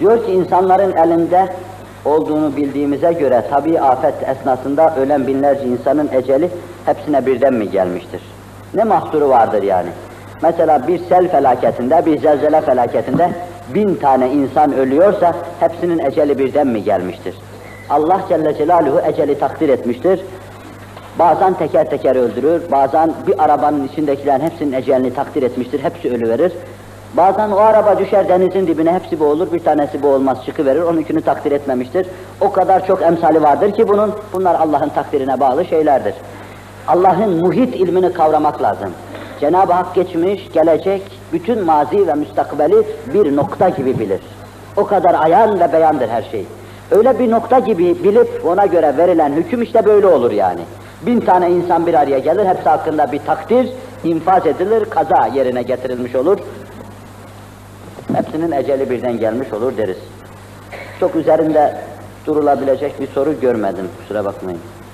Diyor ki insanların elinde olduğunu bildiğimize göre tabii afet esnasında ölen binlerce insanın eceli hepsine birden mi gelmiştir? Ne mahsuru vardır yani? Mesela bir sel felaketinde, bir zelzele felaketinde 1000 tane insan ölüyorsa hepsinin eceli birden mi gelmiştir? Allah Celle Celaluhu eceli takdir etmiştir. Bazen teker teker öldürür, bazen bir arabanın içindekilerin hepsinin ecelini takdir etmiştir, hepsi ölüverir. Bazen o araba düşer denizin dibine, hepsi boğulur, bir tanesi boğulmaz, çıkıverir, onunkini takdir etmemiştir. O kadar çok emsali vardır ki bunun, bunlar Allah'ın takdirine bağlı şeylerdir. Allah'ın muhit ilmini kavramak lazım. Cenab-ı Hak geçmiş, gelecek, bütün mazi ve müstakbeli bir nokta gibi bilir. O kadar ayan ve beyandır her şey. Öyle bir nokta gibi bilip ona göre verilen hüküm işte böyle olur yani. 1000 tane insan bir araya gelir, hepsi hakkında bir takdir infaz edilir, kaza yerine getirilmiş olur. Hepsinin eceli birden gelmiş olur deriz. Çok üzerinde durulabilecek bir soru görmedim, kusura bakmayın.